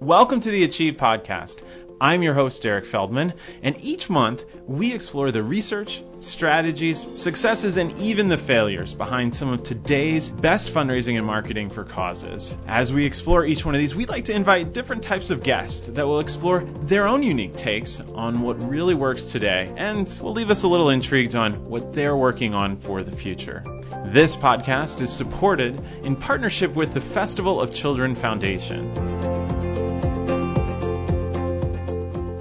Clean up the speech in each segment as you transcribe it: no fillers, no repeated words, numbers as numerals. Welcome to the Achieve Podcast. I'm your host, Derek Feldman, and each month we explore the research, strategies, successes, and even the failures behind some of today's best fundraising and marketing for causes. As we explore each one of these, we'd like to invite different types of guests that will explore their own unique takes on what really works today and will leave us a little intrigued on what they're working on for the future. This podcast is supported in partnership with the Festival of Children Foundation.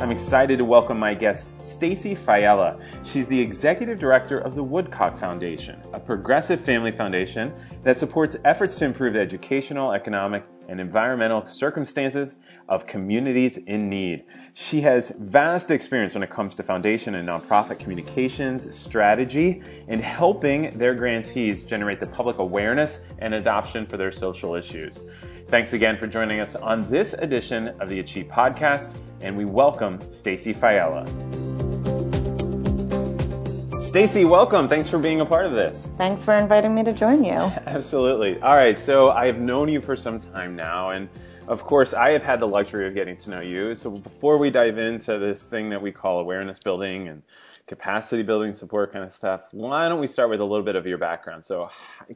I'm excited to welcome my guest, Stacey Faiella. She's the executive director of the Woodcock Foundation, a progressive family foundation that supports efforts to improve the educational, economic, and environmental circumstances of communities in need. She has vast experience when it comes to foundation and nonprofit communications, strategy, and helping their grantees generate the public awareness and adoption for their social issues. Thanks again for joining us on this edition of the Achieve Podcast, and we welcome Stacey Faiella. Stacey, welcome. Thanks for being a part of this. Thanks for inviting me to join you. Absolutely. All right, so I have known you for some time now, and of course, I have had the luxury of getting to know you. So before we dive into this thing that we call awareness building and capacity building support kind of stuff, why don't we start with a little bit of your background? So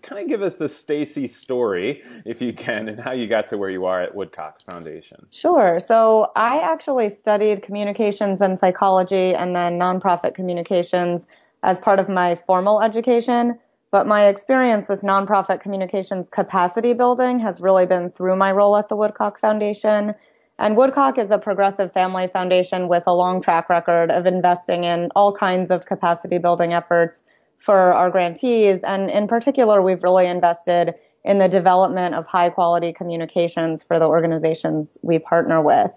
kind of give us the Stacey story, if you can, and how you got to where you are at Woodcock Foundation. Sure. So I actually studied communications and psychology and then nonprofit communications as part of my formal education. But my experience with nonprofit communications capacity building has really been through my role at the Woodcock Foundation. And Woodcock is a progressive family foundation with a long track record of investing in all kinds of capacity building efforts for our grantees. And in particular, we've really invested in the development of high quality communications for the organizations we partner with.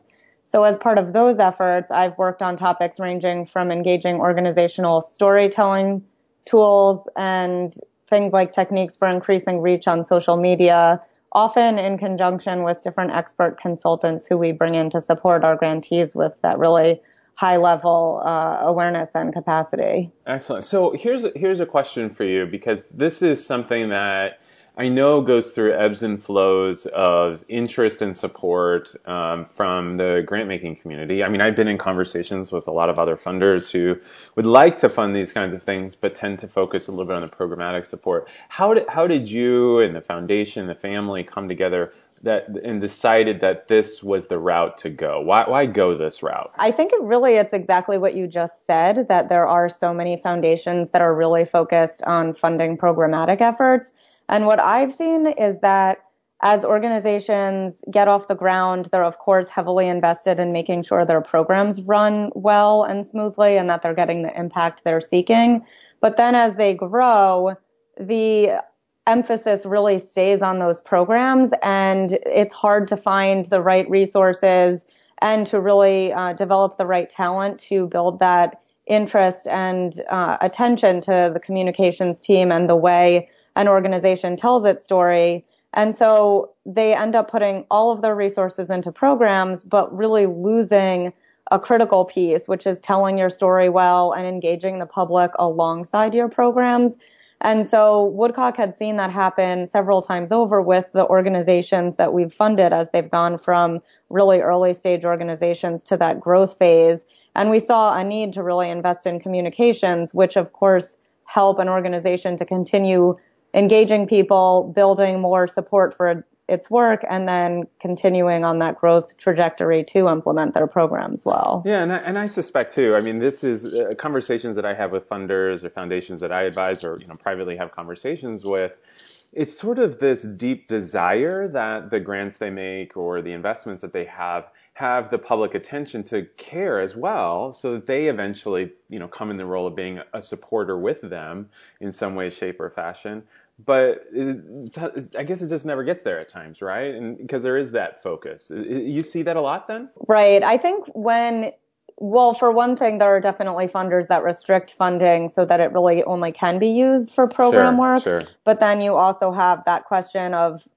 So as part of those efforts, I've worked on topics ranging from engaging organizational storytelling tools and things like techniques for increasing reach on social media, often in conjunction with different expert consultants who we bring in to support our grantees with that really high-level awareness and capacity. Excellent. So here's a question for you, because this is something that I know goes through ebbs and flows of interest and support from the grant-making community. I mean, I've been in conversations with a lot of other funders who would like to fund these kinds of things, but tend to focus a little bit on the programmatic support. How did you and the foundation, the family, come together and decided that this was the route to go? Why go this route? I think it's exactly what you just said, that there are so many foundations that are really focused on funding programmatic efforts. And what I've seen is that as organizations get off the ground, they're, of course, heavily invested in making sure their programs run well and smoothly and that they're getting the impact they're seeking. But then as they grow, the emphasis really stays on those programs, and it's hard to find the right resources and to really develop the right talent to build that interest and attention to the communications team and the way an organization tells its story. And so they end up putting all of their resources into programs, but really losing a critical piece, which is telling your story well and engaging the public alongside your programs. And so Woodcock had seen that happen several times over with the organizations that we've funded as they've gone from really early stage organizations to that growth phase. And we saw a need to really invest in communications, which of course help an organization to continue engaging people, building more support for its work, and then continuing on that growth trajectory to implement their programs well. Yeah, and I suspect too, I mean, this is conversations that I have with funders or foundations that I advise or privately have conversations with. It's sort of this deep desire that the grants they make or the investments that they have the public attention to care as well, so that they eventually, come in the role of being a supporter with them in some way, shape, or fashion. But I guess it just never gets there at times, right? And because there is that focus. You see that a lot then? Right. I think for one thing, there are definitely funders that restrict funding so that it really only can be used for program work. Sure. But then you also have that question of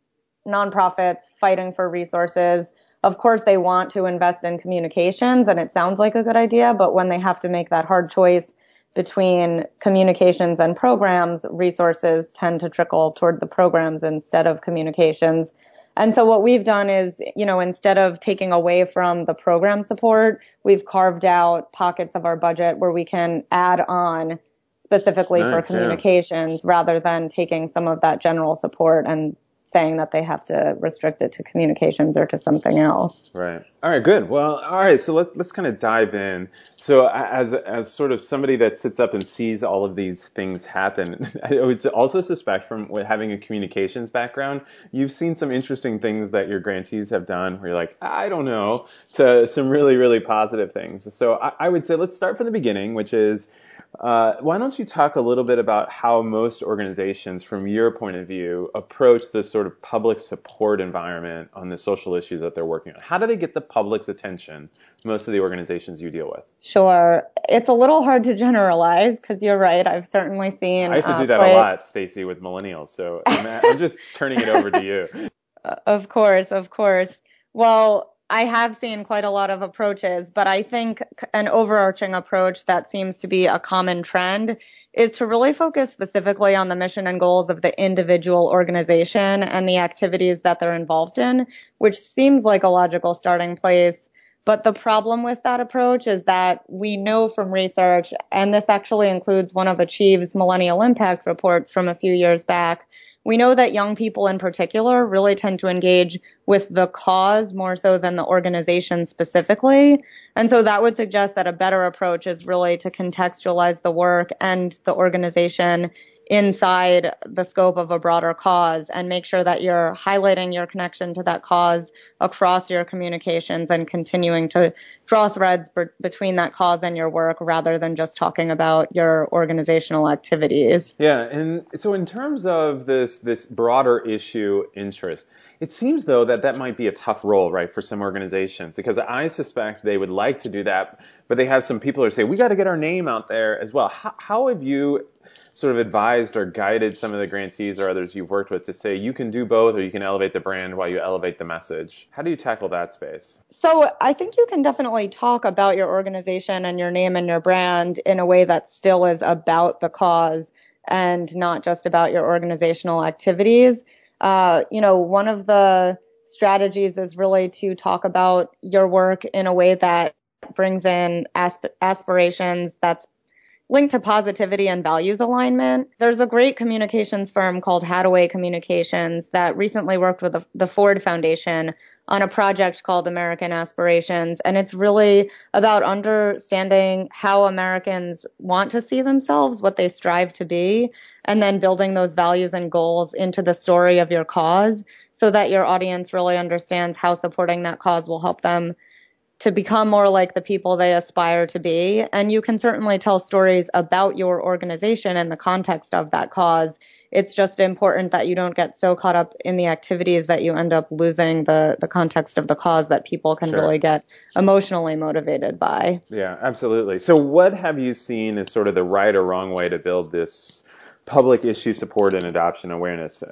nonprofits fighting for resources. Of course, they want to invest in communications, and it sounds like a good idea, but when they have to make that hard choice between communications and programs, resources tend to trickle toward the programs instead of communications. And so what we've done is, you know, instead of taking away from the program support, we've carved out pockets of our budget where we can add on specifically for communications rather than taking some of that general support and saying that they have to restrict it to communications or to something else. Right. All right, good. Well, all right, so let's kind of dive in. So as sort of somebody that sits up and sees all of these things happen, I would also suspect from having a communications background, you've seen some interesting things that your grantees have done where you're like, I don't know, to some really, really positive things. So I would say let's start from the beginning, which is, why don't you talk a little bit about how most organizations, from your point of view, approach this sort of public support environment on the social issues that they're working on? How do they get the public's attention, most of the organizations you deal with? Sure. It's a little hard to generalize because you're right. I've certainly seen... I used to do that a lot, Stacey, with millennials. So I'm just turning it over to you. Of course. Well, I have seen quite a lot of approaches, but I think an overarching approach that seems to be a common trend is to really focus specifically on the mission and goals of the individual organization and the activities that they're involved in, which seems like a logical starting place. But the problem with that approach is that we know from research, and this actually includes one of Achieve's Millennial Impact reports from a few years back, we know that young people in particular really tend to engage with the cause more so than the organization specifically. And so that would suggest that a better approach is really to contextualize the work and the organization inside the scope of a broader cause and make sure that you're highlighting your connection to that cause across your communications and continuing to draw threads between that cause and your work rather than just talking about your organizational activities. Yeah. And so in terms of this broader issue interest, it seems, though, that might be a tough role, right, for some organizations, because I suspect they would like to do that, but they have some people who say, we got to get our name out there as well. How have you sort of advised or guided some of the grantees or others you've worked with to say you can do both, or you can elevate the brand while you elevate the message? How do you tackle that space? So I think you can definitely talk about your organization and your name and your brand in a way that still is about the cause and not just about your organizational activities. You know, one of the strategies is really to talk about your work in a way that brings in aspirations that's linked to positivity and values alignment. There's a great communications firm called Hathaway Communications that recently worked with the Ford Foundation on a project called American Aspirations. And it's really about understanding how Americans want to see themselves, what they strive to be, and then building those values and goals into the story of your cause so that your audience really understands how supporting that cause will help them to become more like the people they aspire to be. And you can certainly tell stories about your organization in the context of that cause. It's just important that you don't get so caught up in the activities that you end up losing the context of the cause that people can really get emotionally motivated by. Yeah, absolutely. So what have you seen as sort of the right or wrong way to build this public issue support and adoption awareness?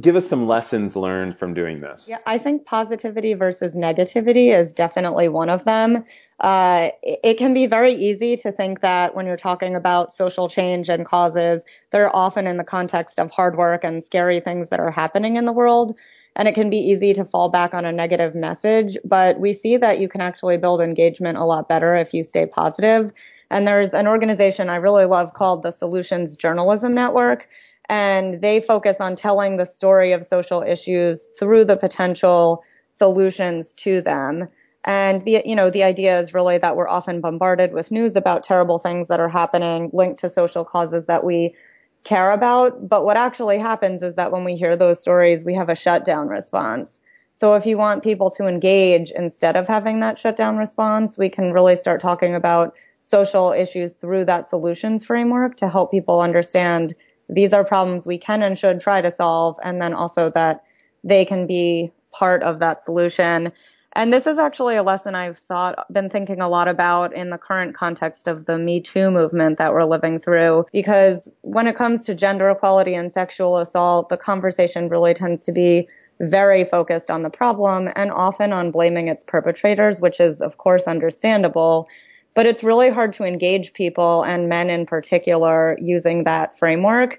Give us some lessons learned from doing this. Yeah, I think positivity versus negativity is definitely one of them. It can be very easy to think that when you're talking about social change and causes, they're often in the context of hard work and scary things that are happening in the world. And it can be easy to fall back on a negative message, but we see that you can actually build engagement a lot better if you stay positive. And there's an organization I really love called the Solutions Journalism Network, and they focus on telling the story of social issues through the potential solutions to them. And the idea is really that we're often bombarded with news about terrible things that are happening linked to social causes that we care about. But what actually happens is that when we hear those stories, we have a shutdown response. So if you want people to engage instead of having that shutdown response, we can really start talking about social issues through that solutions framework to help people understand these are problems we can and should try to solve, and then also that they can be part of that solution. And this is actually a lesson I've been thinking a lot about in the current context of the Me Too movement that we're living through, because when it comes to gender equality and sexual assault, the conversation really tends to be very focused on the problem and often on blaming its perpetrators, which is, of course, understandable. But it's really hard to engage people, and men in particular, using that framework.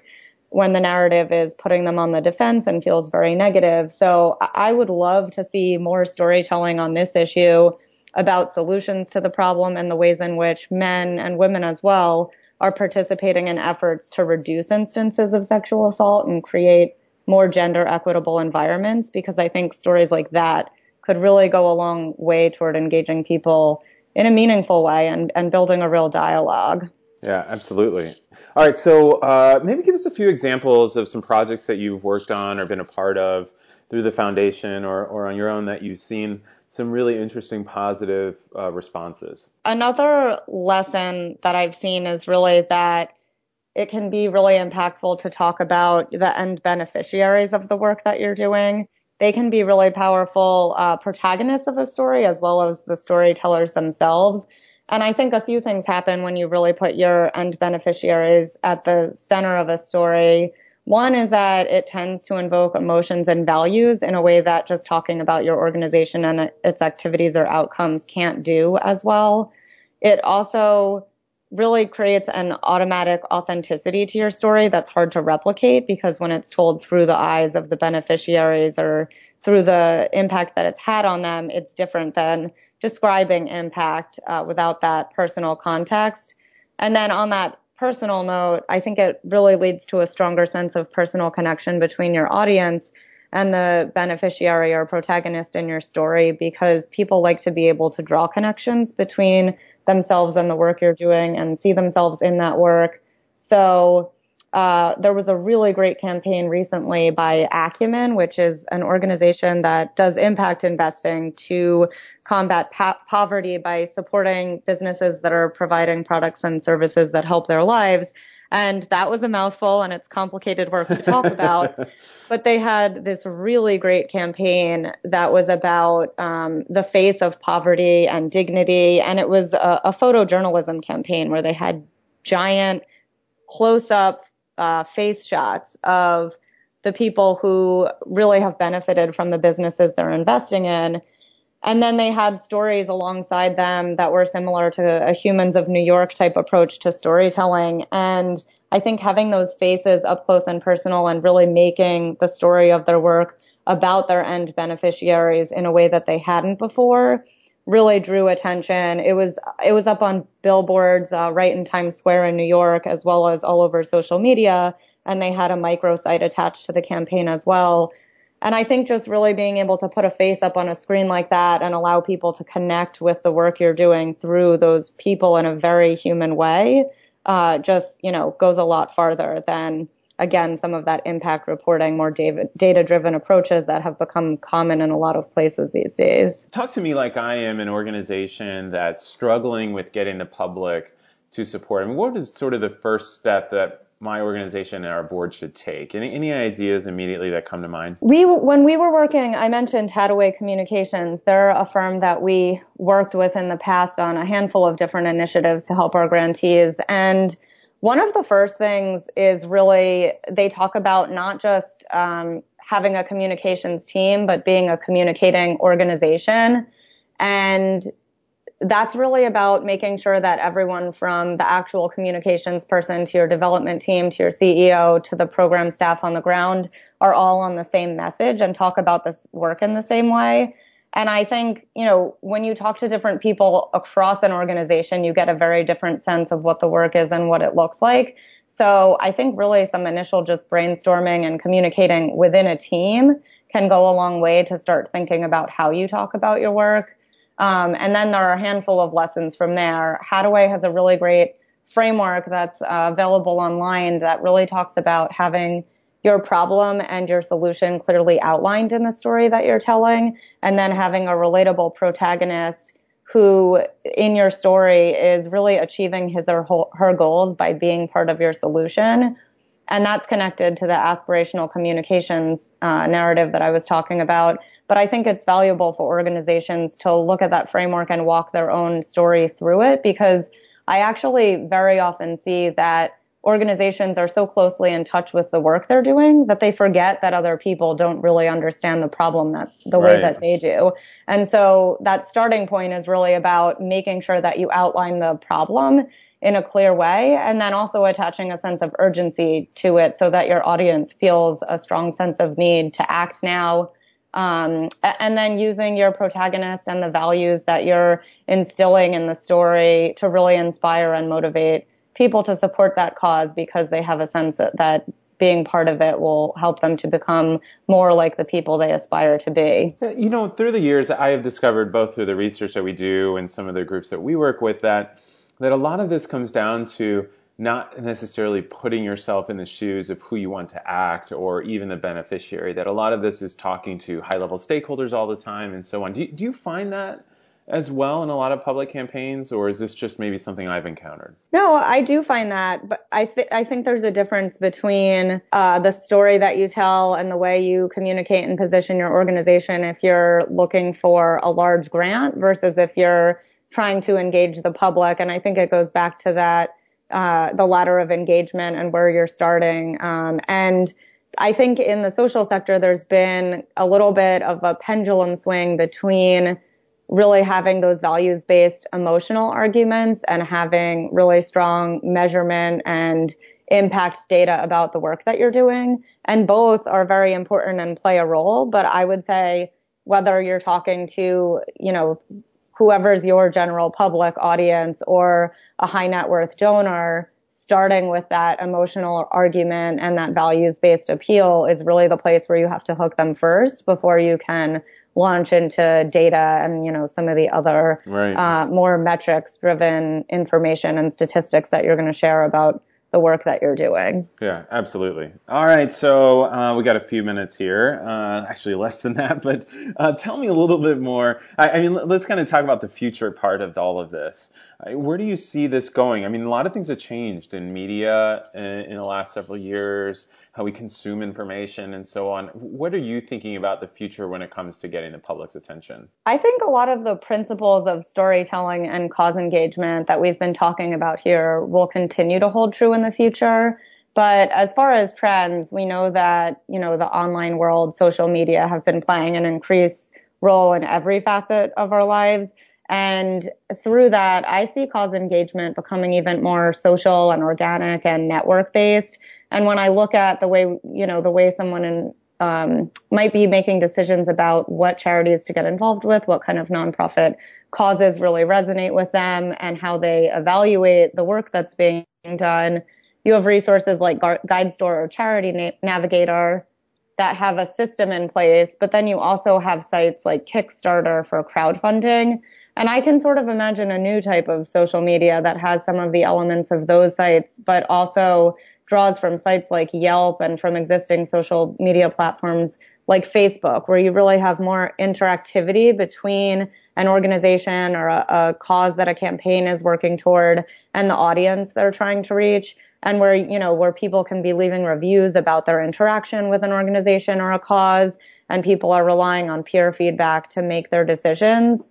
when the narrative is putting them on the defense and feels very negative. So I would love to see more storytelling on this issue about solutions to the problem and the ways in which men and women as well are participating in efforts to reduce instances of sexual assault and create more gender equitable environments, because I think stories like that could really go a long way toward engaging people in a meaningful way and building a real dialogue. Yeah, absolutely. All right, so maybe give us a few examples of some projects that you've worked on or been a part of through the foundation or on your own that you've seen some really interesting positive responses. Another lesson that I've seen is really that it can be really impactful to talk about the end beneficiaries of the work that you're doing. They can be really powerful protagonists of a story as well as the storytellers themselves. And I think a few things happen when you really put your end beneficiaries at the center of a story. One is that it tends to invoke emotions and values in a way that just talking about your organization and its activities or outcomes can't do as well. It also really creates an automatic authenticity to your story that's hard to replicate, because when it's told through the eyes of the beneficiaries or through the impact that it's had on them, it's different than describing impact without that personal context. And then on that personal note, I think it really leads to a stronger sense of personal connection between your audience and the beneficiary or protagonist in your story, because people like to be able to draw connections between themselves and the work you're doing and see themselves in that work. So there was a really great campaign recently by Acumen, which is an organization that does impact investing to combat poverty by supporting businesses that are providing products and services that help their lives. And that was a mouthful, and it's complicated work to talk about. But they had this really great campaign that was about the face of poverty and dignity. And it was a photojournalism campaign where they had giant close-up face shots of the people who really have benefited from the businesses they're investing in. And then they had stories alongside them that were similar to a Humans of New York type approach to storytelling. And I think having those faces up close and personal and really making the story of their work about their end beneficiaries in a way that they hadn't before really drew attention. It was up on billboards right in Times Square in New York, as well as all over social media. And they had a microsite attached to the campaign as well. And I think just really being able to put a face up on a screen like that and allow people to connect with the work you're doing through those people in a very human way just goes a lot farther than, again, some of that impact reporting, more data-driven approaches that have become common in a lot of places these days. Talk to me like I am an organization that's struggling with getting the public to support. I mean, what is sort of the first step that my organization and our board should take? Any ideas immediately that come to mind? When we were working, I mentioned Hathaway Communications. They're a firm that we worked with in the past on a handful of different initiatives to help our grantees. And one of the first things is really they talk about not just having a communications team, but being a communicating organization. And that's really about making sure that everyone from the actual communications person to your development team to your CEO to the program staff on the ground are all on the same message and talk about this work in the same way. And I think, when you talk to different people across an organization, you get a very different sense of what the work is and what it looks like. So I think really some initial just brainstorming and communicating within a team can go a long way to start thinking about how you talk about your work. And then there are a handful of lessons from there. Hathaway has a really great framework that's available online that really talks about having your problem and your solution clearly outlined in the story that you're telling, and then having a relatable protagonist who in your story is really achieving his or her goals by being part of your solution. And that's connected to the aspirational communications narrative that I was talking about. But I think it's valuable for organizations to look at that framework and walk their own story through it, because I actually very often see that organizations are so closely in touch with the work they're doing that they forget that other people don't really understand the problem way that they do. And so that starting point is really about making sure that you outline the problem in a clear way, and then also attaching a sense of urgency to it so that your audience feels a strong sense of need to act now. And then using your protagonist and the values that you're instilling in the story to really inspire and motivate people to support that cause, because they have a sense that being part of it will help them to become more like the people they aspire to be. You know, through the years, I have discovered, both through the research that we do and some of the groups that we work with, that a lot of this comes down to not necessarily putting yourself in the shoes of who you want to act or even the beneficiary, that a lot of this is talking to high-level stakeholders all the time and so on. Do you find that as well in a lot of public campaigns, or is this just maybe something I've encountered? No, I do find that, but I think there's a difference between the story that you tell and the way you communicate and position your organization if you're looking for a large grant versus if you're trying to engage the public. And I think it goes back to that the ladder of engagement and where you're starting. And I think in the social sector, there's been a little bit of a pendulum swing between really having those values-based emotional arguments and having really strong measurement and impact data about the work that you're doing. And both are very important and play a role. But I would say whether you're talking to, you know, whoever's your general public audience or a high net worth donor, starting with that emotional argument and that values-based appeal is really the place where you have to hook them first before you can launch into data and, you know, some of the other more metrics-driven information and statistics that you're going to share about the work that you're doing. Yeah, absolutely. All right, so we got a few minutes here, actually less than that, but tell me a little bit more. I mean, let's kind of talk about the future part of all of this. Where do you see this going? I mean, a lot of things have changed in media in the last several years, how we consume information and so on. What are you thinking about the future when it comes to getting the public's attention? I think a lot of the principles of storytelling and cause engagement that we've been talking about here will continue to hold true in the future. But as far as trends, we know that, you know, the online world, social media have been playing an increased role in every facet of our lives. And through that, I see cause engagement becoming even more social and organic and network-based. And when I look at the way, you know, the way someone might be making decisions about what charities to get involved with, what kind of nonprofit causes really resonate with them, and how they evaluate the work that's being done, you have resources like GuideStar or Charity Navigator that have a system in place. But then you also have sites like Kickstarter for crowdfunding. And I can sort of imagine a new type of social media that has some of the elements of those sites, but also draws from sites like Yelp and from existing social media platforms like Facebook, where you really have more interactivity between an organization or a cause that a campaign is working toward and the audience they're trying to reach, and where, you know, where people can be leaving reviews about their interaction with an organization or a cause, and people are relying on peer feedback to make their decisions.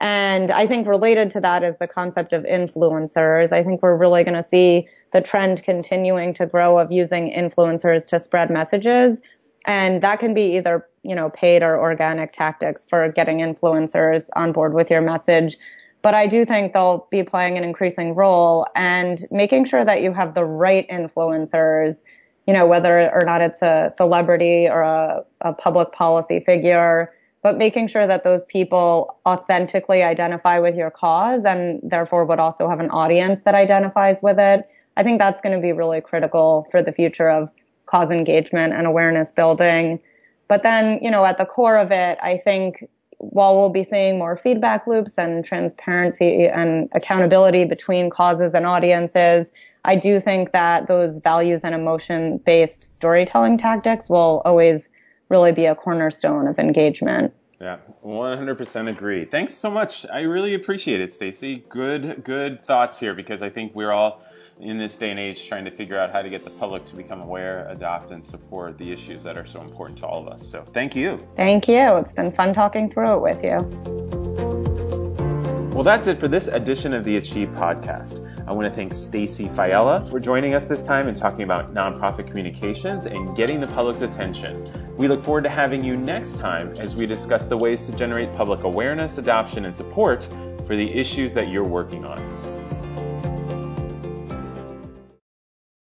And I think related to that is the concept of influencers. I think we're really going to see the trend continuing to grow of using influencers to spread messages. And that can be either, you know, paid or organic tactics for getting influencers on board with your message. But I do think they'll be playing an increasing role, and making sure that you have the right influencers, you know, whether or not it's a celebrity or a public policy figure, but making sure that those people authentically identify with your cause and therefore would also have an audience that identifies with it. I think that's going to be really critical for the future of cause engagement and awareness building. But then, you know, at the core of it, I think while we'll be seeing more feedback loops and transparency and accountability between causes and audiences, I do think that those values and emotion-based storytelling tactics will always really be a cornerstone of engagement. Yeah, 100% agree. Thanks so much. I really appreciate it, Stacey. Good thoughts here, because I think we're all in this day and age trying to figure out how to get the public to become aware, adopt, and support the issues that are so important to all of us. So thank you. Thank you. It's been fun talking through it with you. Well, that's it for this edition of the Achieve podcast. I want to thank Stacey Faiella for joining us this time and talking about nonprofit communications and getting the public's attention. We look forward to having you next time as we discuss the ways to generate public awareness, adoption, and support for the issues that you're working on.